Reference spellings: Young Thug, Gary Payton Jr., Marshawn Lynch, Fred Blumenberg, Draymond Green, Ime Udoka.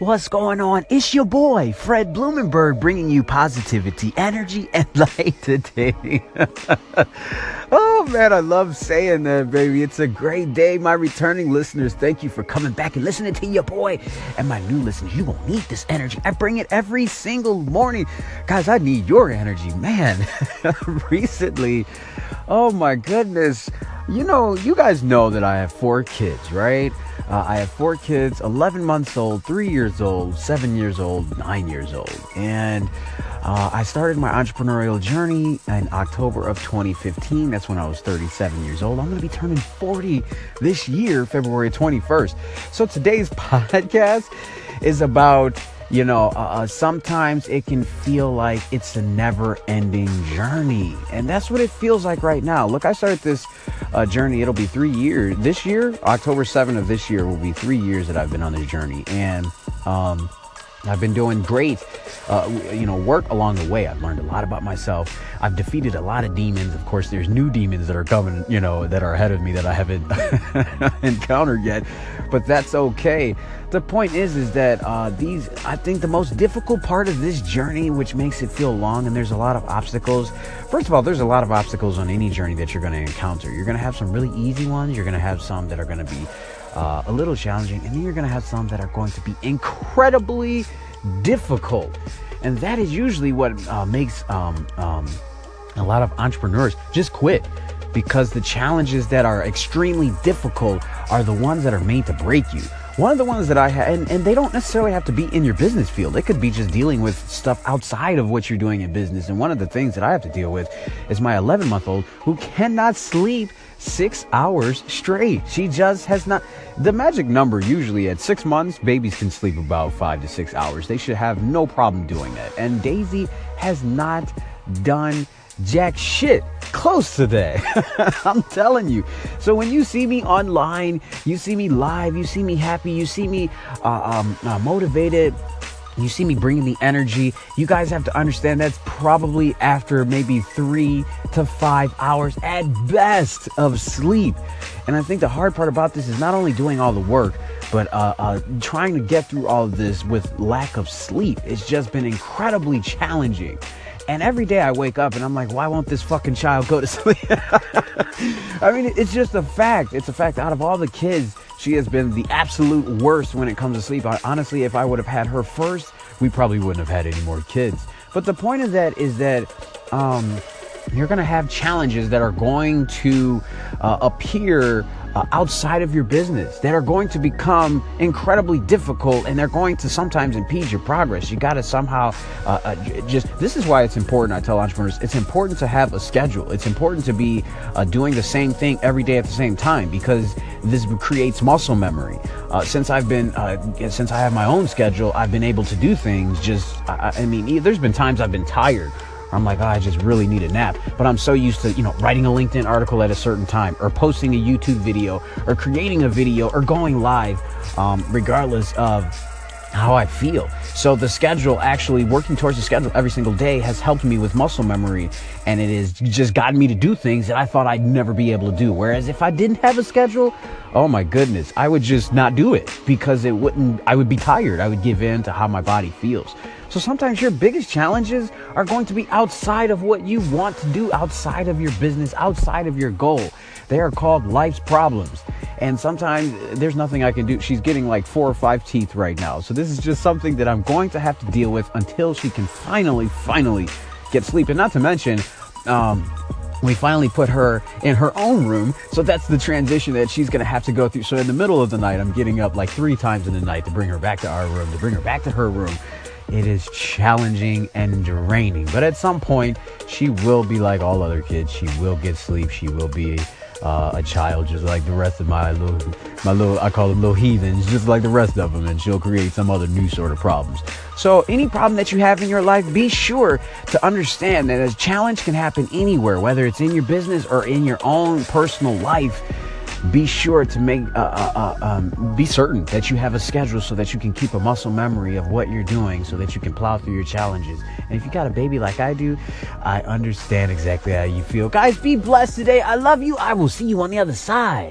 What's going on? It's your boy, Fred Blumenberg, bringing you positivity, energy, and light today. Oh, man, I love saying that, baby. It's a great day. My returning listeners, thank you for coming back and listening to your boy. And my new listeners, you won't need this energy. I bring it every single morning. Guys, I need your energy, man. Recently, oh, my goodness. You know, you guys know that I have 4 kids, right? I have 4 kids, 11 months old, 3 years old, 7 years old, 9 years old. And I started my entrepreneurial journey in October of 2015. That's when I was 37 years old. I'm going to be turning 40 this year, February 21st. So today's podcast is about, you know, sometimes it can feel like it's a never-ending journey. And that's what it feels like right now. Look, I started this journey. It'll be 3 years. This year, October 7th of this year, will be 3 years that I've been on this journey. And I've been doing great, work along the way. I've learned a lot about myself. I've defeated a lot of demons. Of course, there's new demons that are coming, you know, that are ahead of me that I haven't encountered yet. But that's okay. The point is that I think the most difficult part of this journey, which makes it feel long, and there's a lot of obstacles. First of all, there's a lot of obstacles on any journey that you're going to encounter. You're going to have some really easy ones. You're going to have some that are going to be a little challenging, and then you're going to have some that are going to be incredibly difficult. And that is usually what makes a lot of entrepreneurs just quit, because the challenges that are extremely difficult are the ones that are made to break you. One of the ones that I had, and they don't necessarily have to be in your business field. It could be just dealing with stuff outside of what you're doing in business. And one of the things that I have to deal with is my 11-month-old who cannot sleep 6 hours straight. She just has not. The magic number usually at 6 months, babies can sleep about 5 to 6 hours. They should have no problem doing that. And Daisy has not done jack shit close to that. I'm telling you. So when you see me online, you see me live, you see me happy, you see me motivated, you see me bringing the energy, you guys have to understand that's probably after maybe 3 to 5 hours at best of sleep. And I think the hard part about this is not only doing all the work, but trying to get through all of this with lack of sleep. It's just been incredibly challenging. And every day I wake up and I'm like, why won't this fucking child go to sleep? I mean, it's just a fact. It's a fact. Out of all the kids, she has been the absolute worst when it comes to sleep. Honestly, if I would have had her first, we probably wouldn't have had any more kids. But the point of that is that you're going to have challenges that are going to appear outside of your business, that are going to become incredibly difficult, and they're going to sometimes impede your progress. You got to somehow this is why it's important. I tell entrepreneurs, it's important to have a schedule. It's important to be doing the same thing every day at the same time, because this creates muscle memory. Since I have my own schedule, I've been able to do things. There's been times I've been tired. I'm like, I just really need a nap. But I'm so used to, writing a LinkedIn article at a certain time, or posting a YouTube video, or creating a video, or going live, regardless of how I feel. So the schedule, actually working towards the schedule every single day, has helped me with muscle memory, and it has just gotten me to do things that I thought I'd never be able to do. Whereas if I didn't have a schedule, oh my goodness, I would just not do it, because I would be tired. I would give in to how my body feels. So sometimes your biggest challenges are going to be outside of what you want to do, outside of your business, outside of your goal. They are called life's problems. And sometimes there's nothing I can do. She's getting like 4 or 5 teeth right now. So this is just something that I'm going to have to deal with until she can finally get sleep. And not to mention, we finally put her in her own room. So that's the transition that she's going to have to go through. So in the middle of the night, I'm getting up like 3 times in the night to bring her back to our room, to bring her back to her room. It is challenging and draining, but at some point she will be like all other kids. She will get sleep. She will be a child, just like the rest of my little, I call them little heathens, just like the rest of them, and she'll create some other new sort of problems. So any problem that you have in your life, be sure to understand that a challenge can happen anywhere, whether it's in your business or in your own personal life. Be sure to make, be certain that you have a schedule so that you can keep a muscle memory of what you're doing, so that you can plow through your challenges. And if you got a baby like I do, I understand exactly how you feel. Guys, be blessed today. I love you. I will see you on the other side.